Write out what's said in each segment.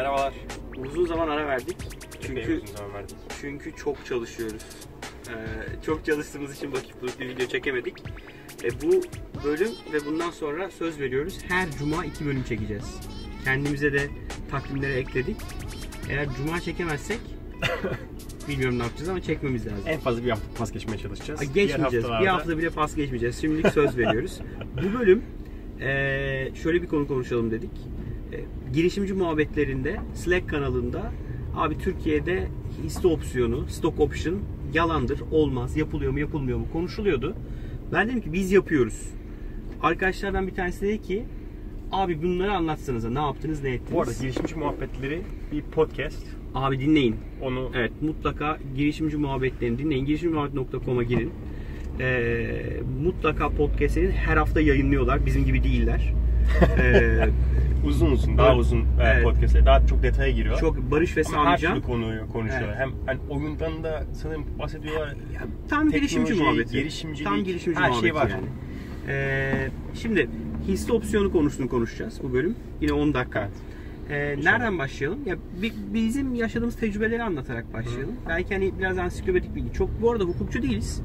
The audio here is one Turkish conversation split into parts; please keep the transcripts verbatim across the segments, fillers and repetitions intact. Merhabalar. Uzun zaman ara verdik. Çünkü, çünkü uzun zaman verdik. Çünkü çok çalışıyoruz. Ee, çok çalıştığımız için vakit bulup bir video çekemedik. E, bu bölüm ve bundan sonra söz veriyoruz. Her cuma iki bölüm çekeceğiz. Kendimize de takvimlere ekledik. Eğer cuma çekemezsek bilmiyorum ne yapacağız ama çekmemiz lazım. En fazla bir hafta pas geçmeye çalışacağız. A, geçmeyeceğiz. Bir hafta bile pas geçmeyeceğiz. Şimdilik söz veriyoruz. Bu bölüm e, şöyle bir konu konuşalım dedik. Girişimci muhabbetlerinde Slack kanalında abi Türkiye'de hisse opsiyonu, stock option yalandır, olmaz, yapılıyor mu yapılmıyor mu konuşuluyordu. Ben dedim ki biz yapıyoruz. Arkadaşlardan bir tanesi dedi ki abi bunları anlatsanıza, ne yaptınız ne ettiniz. Bu arada girişimci muhabbetleri bir podcast. Abi dinleyin. Onu... Evet, mutlaka girişimci muhabbetlerini dinleyin. girişimci muhabbet nokta com'a girin. Ee, mutlaka podcastlerini her hafta yayınlıyorlar. Bizim gibi değiller. Ee, uzun uzun, daha evet. uzun evet. podcast'e daha çok detaya giriyor. Çok Barış ve Sami Can. Her türlü konuyu konuşuyorlar. Evet. Hem hani oyundan da sanırım bahsediyorlar. Ya, tam girişimci muhabbeti. Girişimcilik. Tam girişimci muhabbeti. Her şey var. Yani. Ee, şimdi hisse opsiyonu konusunu konuşacağız bu bölüm. Yine on dakika. Evet. Ee, nereden başlayalım? Ya bizim yaşadığımız tecrübeleri anlatarak başlayalım. Hı. Belki hani biraz ansiklopedik bilgi. Çok bu arada hukukçu değiliz.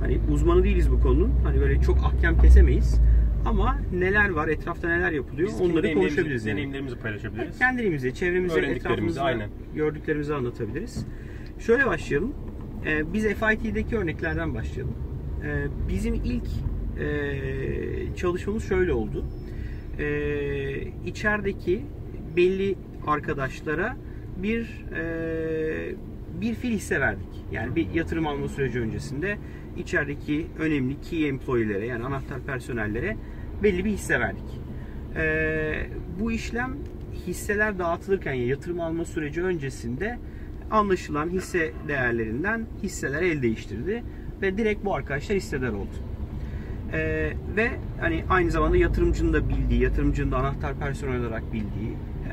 Hani uzmanı değiliz bu konunun. Hani böyle çok ahkam kesemeyiz. Ama neler var, etrafta neler yapılıyor, biz onları konuşabiliriz. Yani. Deneyimlerimizi paylaşabiliriz. Kendimizi, çevremizi, etrafımızı, aynen. gördüklerimizi anlatabiliriz. Şöyle başlayalım. Ee, biz F I T'deki örneklerden başlayalım. Ee, bizim ilk e, çalışmamız şöyle oldu. Ee, içerideki belli arkadaşlara bir e, bir fil hisse verdik. Yani bir yatırım alma süreci öncesinde içerideki önemli key employee'lere, yani anahtar personellere belli bir hisse verdik. Ee, bu işlem hisseler dağıtılırken, ya yatırım alma süreci öncesinde anlaşılan hisse değerlerinden hisseler el değiştirdi ve direkt bu arkadaşlar hissedar oldu. Ee, ve hani aynı zamanda yatırımcının da bildiği, yatırımcının da anahtar personel olarak bildiği,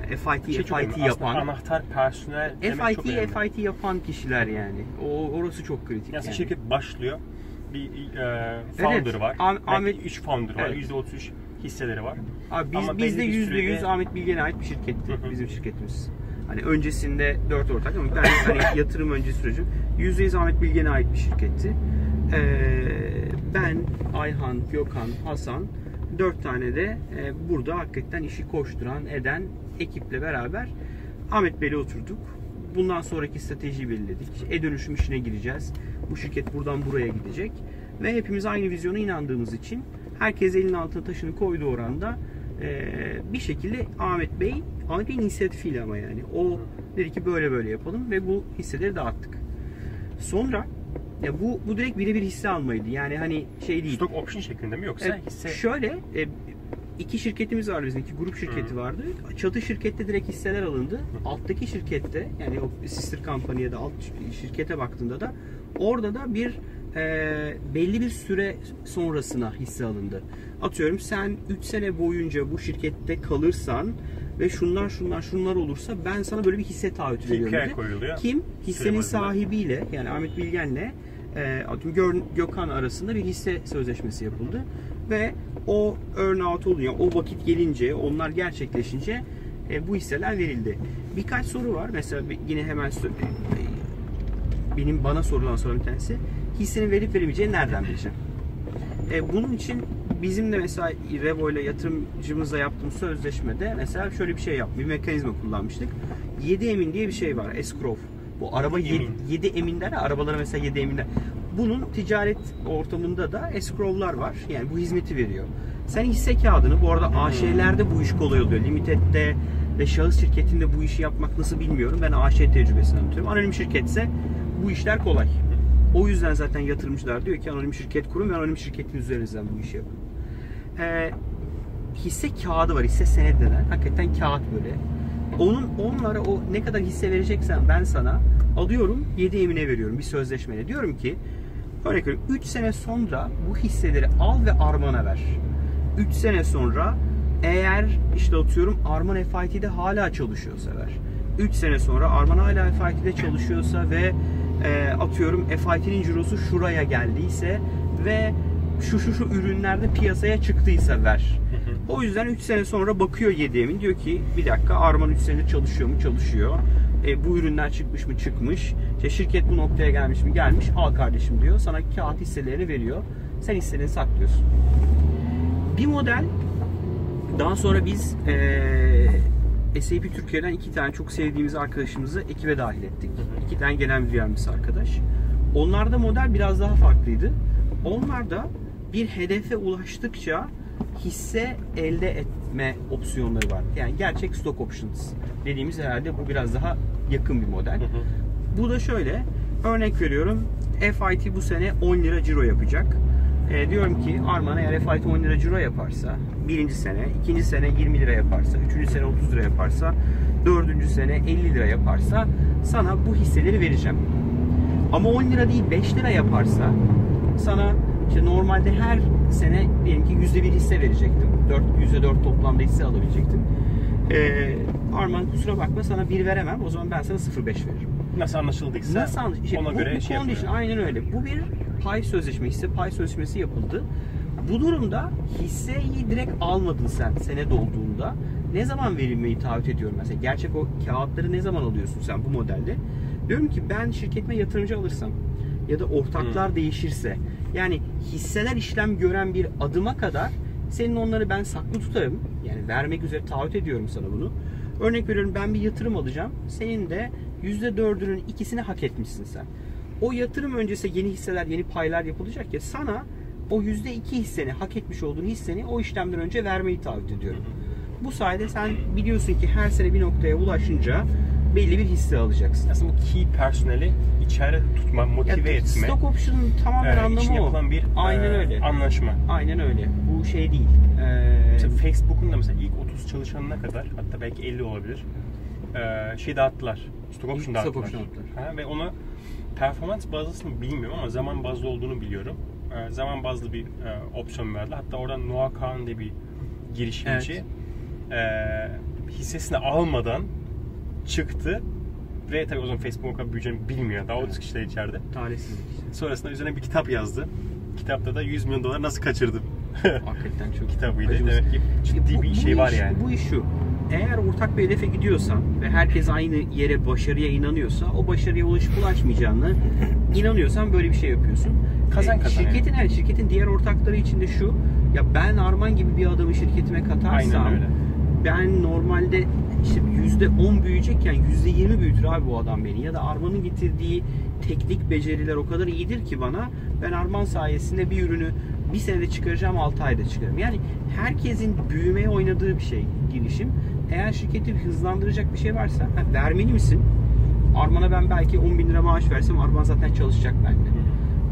F I T, şey F I T yapan, anahtar personel F I T, F I T yapan kişiler yani. O orası çok kritik. Yani, yani. Şirket başlıyor. Bir e, founder evet. var. Ah, Ahmet üç founder var. Evet. yüzde otuz üç hisseleri var. Abi biz ama biz de yüzde yüz sürede... Ahmet Bilgen'e ait bir şirketti. Hı hı. Bizim şirketimiz. Hani öncesinde dört ortak ama bir tane hani yatırım önce süreci yüzde yüz Ahmet Bilgen'e ait bir şirketti. Ee, ben, Ayhan, Gökhan, Hasan dört tane de e, burada hakikaten işi koşturan, eden ekiple beraber Ahmet Bey'le oturduk. Bundan sonraki stratejiyi belirledik. E-dönüşüm işine gireceğiz. Bu şirket buradan buraya gidecek. Ve hepimiz aynı vizyona inandığımız için herkes elinin altına taşını koyduğu oranda e, bir şekilde Ahmet Bey, Ahmet Bey'in inisiyatifiyle ama yani. O dedi ki böyle böyle yapalım ve bu hisseleri dağıttık. Sonra ya bu bu direkt birebir hisse almaydı. Yani hani şey değil. Stock option şeklinde mi yoksa e, hisse? Şöyle e, İki şirketimiz var bizim, iki grup şirketi hmm. vardı. Çatı şirkette direkt hisseler alındı. Alttaki şirkette, yani o sister company'ye de alt şirkete baktığında da orada da bir e, belli bir süre sonrasına hisse alındı. Atıyorum sen üç sene boyunca bu şirkette kalırsan ve şunlar şunlar şunlar olursa ben sana böyle bir hisse taahhütü veriyorum. Kim? Hissenin sahibiyle, yani Ahmet Bilgen'le e, Gökhan arasında bir hisse sözleşmesi yapıldı. Ve o earn out oluyor. O vakit gelince, onlar gerçekleşince e, bu hisseler verildi. Birkaç soru var. Mesela yine hemen benim bana sorulan soru bir tanesi. Hissenin verip veremeyeceğini nereden bileceğim? E, bunun için bizim de mesela Revo ile yatırımcımızla yaptığımız sözleşmede mesela şöyle bir şey yaptık. Bir mekanizma kullanmıştık. yedi emin diye bir şey var. Escrow. Bu araba yedi eminler, arabalara mesela yedi eminler. Bunun ticaret ortamında da escrow'lar var. Yani bu hizmeti veriyor. Sen hisse kağıdını, bu arada A Ş'lerde bu iş kolay oluyor. Limited'de ve şahıs şirketinde bu işi yapmak nasıl bilmiyorum. Ben A Ş tecrübesini anlatıyorum. Anonim şirketse bu işler kolay. O yüzden zaten yatırımcılar diyor ki anonim şirket kurun ve anonim şirketin üzerinden bu işi yapın. Ee, hisse kağıdı var. Hisse senedi denen. Hakikaten kağıt böyle. Onun, onlara o ne kadar hisse vereceksen ben sana alıyorum, yedi emine veriyorum bir sözleşmeyle. Diyorum ki örnek veriyorum, üç sene sonra bu hisseleri al ve Arman'a ver. üç sene sonra eğer işte atıyorum Arman F I T'de hala çalışıyorsa ver. üç sene sonra Arman hala F I T'de çalışıyorsa ve e, atıyorum F I T'nin cirosu şuraya geldiyse ve şu şu şu ürünlerde piyasaya çıktıysa ver. Hı hı. O yüzden üç sene sonra bakıyor Y D M'in, diyor ki bir dakika, Arman üç senedir çalışıyor mu? Çalışıyor. E, bu ürünler çıkmış mı? Çıkmış. İşte şirket bu noktaya gelmiş mi? Gelmiş. Al kardeşim diyor. Sana kağıt hisselerini veriyor. Sen hisselerini saklıyorsun. Bir model daha sonra biz e, S A P Türkiye'den iki tane çok sevdiğimiz arkadaşımızı ekibe dahil ettik. İki tane genel müdür yardımcısı arkadaş. Onlarda model biraz daha farklıydı. Onlarda bir hedefe ulaştıkça hisse elde etme opsiyonları var. Yani gerçek stock options dediğimiz, herhalde bu biraz daha yakın bir model. Hı hı. Bu da şöyle, örnek veriyorum, F I T bu sene on lira ciro yapacak. E, diyorum ki Arman, eğer F I T on lira ciro yaparsa birinci sene, ikinci sene yirmi lira yaparsa, üçüncü sene otuz lira yaparsa, dördüncü sene elli lira yaparsa sana bu hisseleri vereceğim. Ama on lira değil beş lira yaparsa sana işte normalde her sene diyelim ki yüzde bir hisse verecektim. yüzde dört toplamda hisse alabilecektim. Ee, Arman kusura bakma, sana bir veremem. O zaman ben sana sıfır virgül beş veririm. Nasıl anlaşıldıysa Nasıl anlaşıldı? işte ona bu, göre bu şey kondiş, aynen öyle. Bu bir pay sözleşme, hisse pay sözleşmesi yapıldı. Bu durumda hisseyi direkt almadın sen sene dolduğunda. Ne zaman verilmeyi taahhüt ediyorum mesela? Gerçek o kağıtları ne zaman alıyorsun sen bu modelde? Diyorum ki ben şirketime yatırımcı alırsam ya da ortaklar hmm. değişirse, yani hisseler işlem gören bir adıma kadar senin onları ben saklı tutarım. Yani vermek üzere taahhüt ediyorum sana bunu. Örnek veriyorum, ben bir yatırım alacağım. Senin de yüzde dördünün ikisini hak etmişsin sen. O yatırım öncesi yeni hisseler, yeni paylar yapılacak ya, sana o yüzde iki hisseni, hak etmiş olduğun hisseni o işlemden önce vermeyi taahhüt ediyorum. Bu sayede sen biliyorsun ki her sene bir noktaya ulaşınca belli bir hisse alacaksın. Aslında bu key personeli içeride tutma, motive ya, etme. Stock option'un tamamen e, anlamı o. Bir, Aynen e, öyle. Anlaşma. Aynen öyle. Bu şey değil. Ee, Facebook'un da mesela ilk otuz çalışanına kadar, hatta belki elli olabilir, e, şey dağıttılar. Stock option dağıttılar. Stock option dağıttılar. Ha, ve ona performans bazlısını bilmiyorum ama zaman bazlı olduğunu biliyorum. E, zaman bazlı bir e, opsiyon verdi. Hatta oradan Noah Kahn diye bir girişimci, evet, e, hissesini almadan çıktı ve tabii o zaman Facebook'a büyüyeceğini bilmiyor. Daha otuz kişiler içeride. Talihsizlik. Sonrasında üzerine bir kitap yazdı. Kitapta da yüz milyon dolar nasıl kaçırdım. Hakikaten çok kitabıydı. Demek ki ciddi bu, bir bu şey iş, var yani. Bu iş şu: eğer ortak bir hedefe gidiyorsan ve herkes aynı yere, başarıya inanıyorsa, o başarıya ulaşıp ulaşmayacağını inanıyorsan böyle bir şey yapıyorsun. Kazan kazan. Şirketin yani. her şirketin diğer ortakları için de şu: ya ben Arman gibi bir adamı şirketime katarsam, ben normalde işte yüzde on büyüyecekken yüzde yirmi büyütür abi bu adam beni. Ya da Arman'ın getirdiği teknik beceriler o kadar iyidir ki bana, ben Arman sayesinde bir ürünü bir senede çıkaracağım, altı ayda çıkarım. Yani herkesin büyümeye oynadığı bir şey girişim. Eğer şirketi hızlandıracak bir şey varsa, ha, vermeli misin? Arman'a ben belki on bin lira maaş versem Arman zaten çalışacak bende.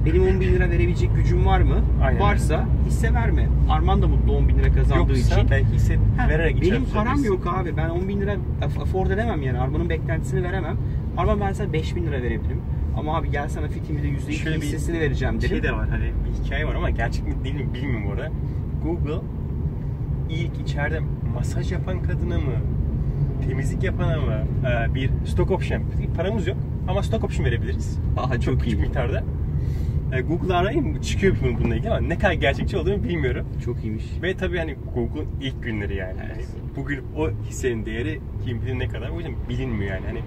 Benim on bin lira verebilecek gücüm var mı? Aynen. Varsa hisse verme. Arman da mutlu on bin lira kazandığı Yoksa, için. Belki hisse ha, vererek benim param biz. yok abi. Ben on bin lira afford edemem yani. Arman'ın beklentisini veremem. Arman, ben sana beş bin lira verebilirim. Ama abi gel sana Fit'imizde yüzde iki hissesini vereceğim derim. Şey de var, hani bir hikaye var ama gerçek mi değil mi bilmiyorum orada. Google ilk içeride masaj yapan kadına mı, temizlik yapana mı bir stock option. Paramız yok ama stock option verebiliriz. Aha, çok, çok küçük iyi. miktarda. Google'a arayayım, çıkıyor bununla ilgili ama ne kadar gerçekçi olduğunu bilmiyorum. Çok iyiymiş. Ve tabii hani Google'un ilk günleri yani. Evet. yani bugün o hissenin değeri kim bilir ne kadar, o yüzden bilinmiyor yani. Hani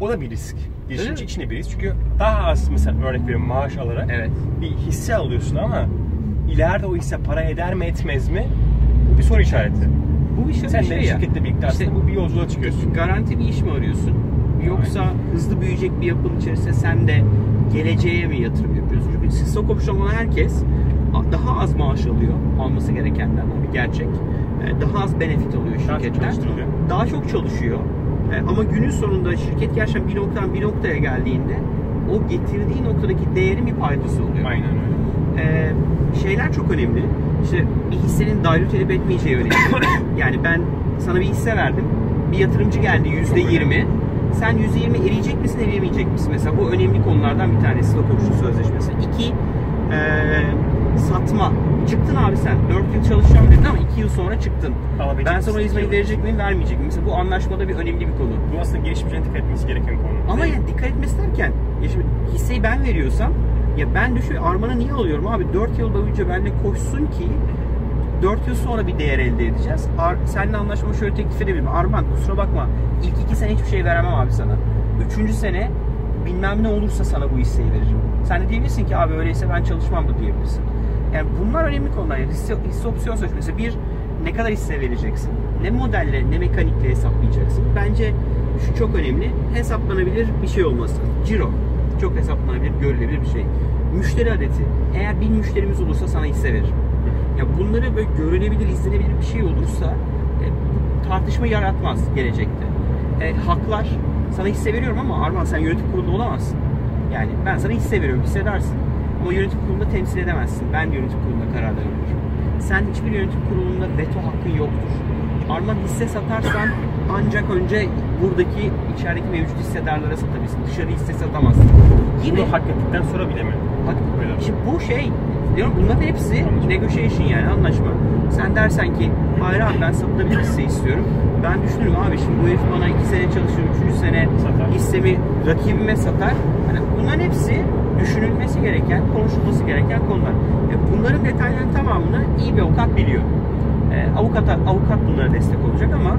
o da bir risk. Girişimci içinde bir risk. Çünkü daha az mesela örnek veriyorum maaş alarak evet. bir hisse alıyorsun ama ileride o hisse para eder mi etmez mi, bu bir soru işareti. Bu işe Sen bir şey şirkette birlikte işte, bu bir yolculuğa çıkıyorsun. Garanti bir iş mi arıyorsun? Yoksa Aynen. hızlı büyüyecek bir yapım içerisinde sen de geleceğe mi yatırım yapıyorsun? Çünkü stock option olan herkes daha az maaş alıyor, alması gerekenden, bir gerçek. Daha az benefit alıyor şirketten. Daha, daha çok çalışıyor. Ama günün sonunda şirket gerçekten bir noktadan bir noktaya geldiğinde o getirdiği noktadaki değerin bir paydası oluyor. Aynen öyle. Ee, şeyler çok önemli. İşte bir hissenin dilute edip etmeyeceği önemli. Yani ben sana bir hisse verdim. Bir yatırımcı geldi yüzde yirmi. Sen yüzde yirmi eriyecek misin, eriyemeyecek misin? Mesela bu önemli konulardan bir tanesi stock option sözleşmesi. İki, ee, satma. Çıktın abi sen. dört yıl çalışacağım dedin ama iki yıl sonra çıktın. Alabilecek ben sana hizmeti verecek miyim, vermeyecek miyim? Mesela bu anlaşmada bir önemli bir konu. Bu aslında girişimcinin dikkat etmesi gereken konu. Ama yani dikkat etmesi derken, ya şimdi hisseyi ben veriyorsam, ya ben düşün, Arman'ı niye alıyorum abi? dört yıl boyunca benimle koşsun ki dört yıl sonra bir değer elde edeceğiz. Ar Seninle anlaşma şöyle teklif edebilirim. Arman kusura bakma, ilk iki sene hiçbir şey veremem abi sana. Üçüncü sene bilmem ne olursa sana bu hisseyi veririm. Sen de diyebilirsin ki abi öyleyse ben çalışmam da diyebilirsin. Yani bunlar önemli konular. Yani hisse, hisse opsiyon sözleşmesi. Bir, ne kadar hisse vereceksin? Ne modelle, ne mekanikle hesaplayacaksın? Bence şu çok önemli. Hesaplanabilir bir şey olması. Ciro. Çok hesaplanabilir, görülebilir bir şey. Müşteri adeti. Eğer bin müşterimiz olursa sana hisse veririm. Ya bunları böyle görülebilir, izlenebilir bir şey olursa e, tartışma yaratmaz gelecekte. E, haklar. Sana hisse veriyorum ama Arman sen yönetim kurulunda olamazsın. Yani ben sana hisse veriyorum, hissedersin. Ama yönetim kurulunda temsil edemezsin. Ben de yönetim kurulunda karar veriyorum. Sen hiçbir yönetim kurulunda veto hakkın yoktur. Arman hisse satarsan ancak önce buradaki içerideki mevcut hissedarlara satabilirsin. Dışarı hisse satamazsın. Yine, bunu hak ettikten sonra bile mi? Hak, şimdi bu şey, diyorum bunların hepsi negotiation yani anlaşma. Sen dersen ki hayır abi ben satılabilir hisse istiyorum. Ben düşünürüm abi şimdi bu herif bana iki sene çalışır, üçüncü sene satar. Hissemi rakibime satar. Yani bunların hepsi düşünülmesi gereken, konuşulması gereken konular. E bunların detaylarının tamamını iyi bir avukat biliyor. E, avukat, avukat bunlara destek olacak ama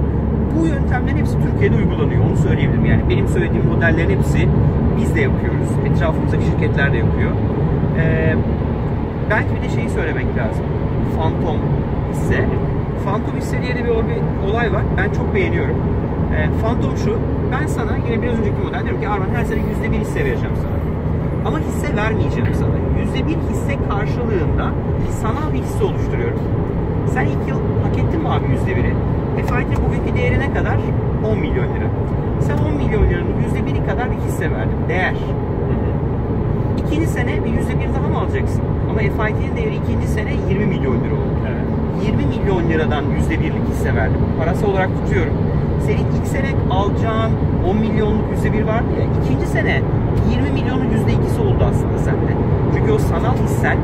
bu yöntemlerin hepsi Türkiye'de uygulanıyor. Onu söyleyebilirim. Yani benim söylediğim modellerin hepsi biz de yapıyoruz. Etrafımızdaki şirketler de yapıyor. E, belki bir de şeyi söylemek lazım. Fantom hisse. Fantom hisse diye de bir, bir olay var. Ben çok beğeniyorum. E, fantom şu. Ben sana yine biraz önceki model diyorum ki Arman her sene yüzde bir hisse vereceğim sana. Ama hisse vermeyeceğim sana. Yüzde bir hisse karşılığında sana bir hisse oluşturuyorum. Sen ilk yıl hak ettin mi abi yüzde biri? E faitin bugünkü değeri ne kadar? on milyon lira. Sen on milyon liranın yüzde biri kadar bir hisse verdin. Değer. İkinci sene bir yüzde bir daha mı alacaksın? Ama F I T'nin değeri ikinci sene yirmi milyon lira oldu. Evet. yirmi milyon liradan yüzde birlik hisse verdim. Parası olarak tutuyorum. Senin ilk sene alacağın on milyonluk yüzde bir vardı ya. İkinci sene yirmi milyonun yüzde ikisi oldu aslında sende. Çünkü o sanal hissen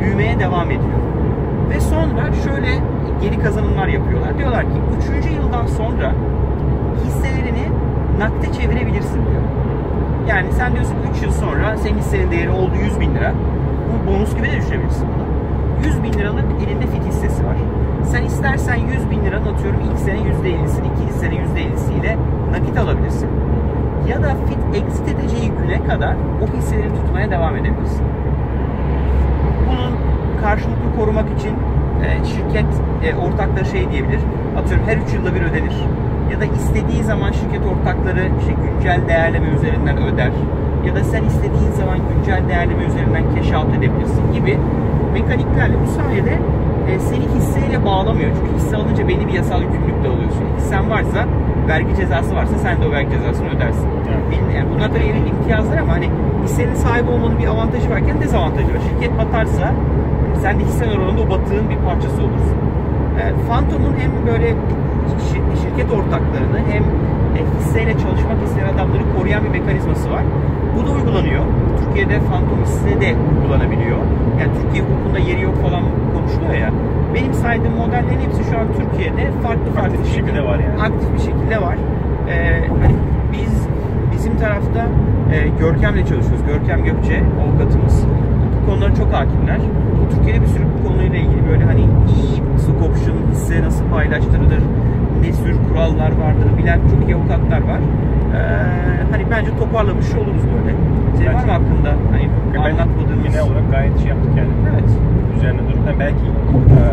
büyümeye devam ediyor. Ve sonra şöyle geri kazanımlar yapıyorlar. Diyorlar ki üçüncü yıldan sonra hisselerini nakde çevirebilirsin diyor. Yani sen diyorsun üç yıl sonra senin hissenin değeri oldu yüz bin lira. Bu bonus gibi de düşünebilirsin bunu. yüz bin liralık elinde Fit hissesi var. Sen istersen yüz bin liranın atıyorum ilk sene yüzde ellisini, ikinci sene yüzde ellisiyle nakit alabilirsin. Ya da Fit exit edeceği güne kadar o hisseleri tutmaya devam edebilirsin. Bunun karşılıklı korumak için e, şirket e, ortakları şey diyebilir. Atıyorum her üç yılda bir ödenir. Ya da istediği zaman şirket ortakları işte güncel değerleme üzerinden öder. Ya da sen istediğin zaman güncel değerleme üzerinden cash out edebilirsin gibi mekaniklerle bu sayede e, seni hisseyle bağlamıyor. Çünkü hisse alınca belli bir yasal yükümlülükte alıyorsun. Hissen varsa, vergi cezası varsa sen de o vergi cezasını ödersin. Evet. Yani bunlar da yerel imtiyazlar ama hani hissenin sahibi olmanın bir avantajı varken dezavantajı var. Şirket batarsa sen de hissen oranında o batığın bir parçası olursun. E, Fantom'un hem böyle şirket ortaklarını hem hisseyle çalışmak isteyen adamları koruyan bir mekanizması var. Bu da uygulanıyor. Türkiye'de fantom hisse de uygulanabiliyor. Yani Türkiye hukukunda yeri yok falan konuşuluyor ya. Benim saydığım modellerin hepsi şu an Türkiye'de farklı farklı aktif bir şekilde var yani. Aktif bir şekilde var. Ee, hani biz bizim tarafta e, Görkem'le çalışıyoruz. Görkem Gökçe avukatımız. Bu konulara çok hakimler. Türkiye'de bir sürü bu konuyla ilgili böyle hani stock option hisse nasıl paylaştırılır, ne tür kurallar vardır bilen çok iyi avukatlar var. Ee, hani bence toparlamış oluruz böyle. Senin var mı hakkında hani anlatmadığımız? Genel olarak gayet şey yaptık yani. Evet. Üzerine durup yani belki e,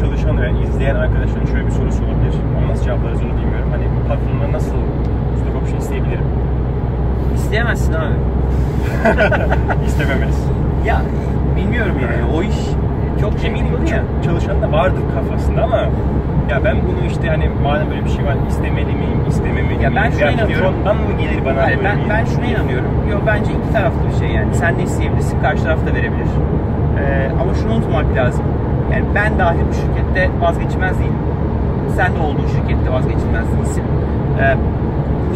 çalışan ve izleyen arkadaşların şöyle bir sorusu olabilir. Ama nasıl cevaplarız onu bilmiyorum. Hani bu platformda nasıl stock option isteyebilirim? İsteyemezsin abi. İstememelisin. Ya bilmiyorum yani. O iş çok emin oldu ya. Çalışan da vardır kafasında ama ya ben bunu işte hani madem böyle bir şey var istemeli miyim, istememeli miyim? Ya ben şuna inanıyorum. Ondan mı gelir bana? Hayır, ben, ben şuna inanıyorum. Yo, bence iki taraflı bir şey yani. Sen de isteyebilirsin, karşı taraf da verebilir. Ee, ama şunu unutmak lazım. Yani ben dahil bu şirkette vazgeçilmez değilim. Sen de olduğun şirkette vazgeçilmez değilsin. Ee,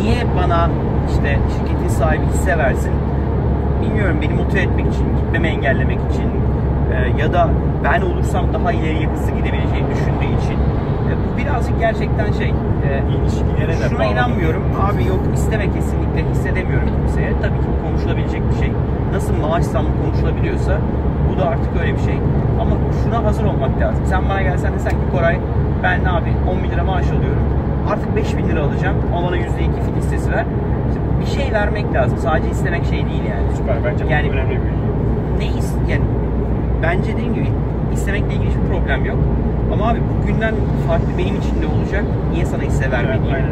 niye bana işte şirketin sahibi hisse versin? Bilmiyorum, beni motive etmek için, gitmemi engellemek için e, ya da ben olursam daha ileriye hızlı gidebileceğini düşündüğü için. Bu birazcık gerçekten şey, e, şuna inanmıyorum, abi yok isteme kesinlikle, hissedemiyorum kimseye. Tabii ki bu konuşulabilecek bir şey. Nasıl maaş zammı konuşulabiliyorsa bu da da artık öyle bir şey. Ama şuna hazır olmak lazım. Sen bana gelsen desen ki Koray ben ne abi on bin lira maaş alıyorum. Artık beş bin lira alacağım. O bana yüzde iki fit listesi ver. Bir şey vermek lazım. Sadece istemek şey değil yani. Süper. Bence yani, önemli bir şey. Ne is yani, bence dediğim gibi istemekle ilgili hiçbir problem yok. Ama abi bugünden farklı benim için ne olacak? Niye sana hisse vermediğim? Evet,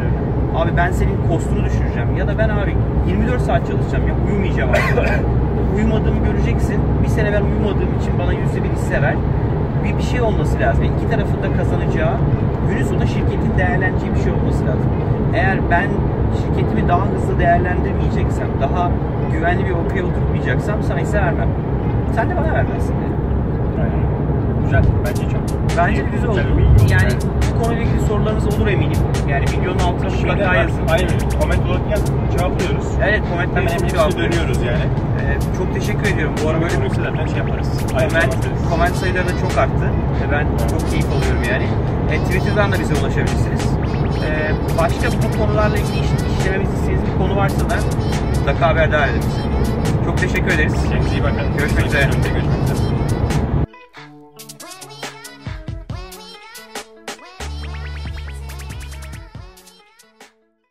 abi ben senin kostunu düşüreceğim. Ya da ben abi yirmi dört saat çalışacağım. Ya uyumayacağım artık. Uyumadığımı göreceksin. Bir sene ben uyumadığım için bana yüzde bir hisse ver. Bir, bir şey olması lazım. Yani iki tarafında kazanacağı, günün sonunda şirketin değerleneceği bir şey olması lazım. Eğer ben şirketimi daha hızlı değerlendirmeyeceksem, daha güvenli bir ortaya oturtmayacaksam sana hisse vermem. Sen de bana vermezsin de. Aynen. Güzel. Bence çok. Bence güzel oldu. Yani bu konuyla ilgili sorularınız olur eminim. Yani videonun altına mutlaka yazın. Aynen. Comment olarak yazın. Cevaplıyoruz. Evet. Comment'ten hemen hepsine dönüyoruz yani. Ee, çok teşekkür ediyorum. Bu ara böyle bir şey yaparız. Comment, comment sayıları da çok arttı. Ee, ben çok keyif alıyorum yani. Ee, Twitter'dan da bize ulaşabilirsiniz. Ee, başka bu konularla ilgili iş, işlememizi istediğiniz bir konu varsa da mutlaka haberdar edin bizi. Çok teşekkür ederiz. Kendinize iyi bakın. Görüşmek üzere. Görüşmek üzere.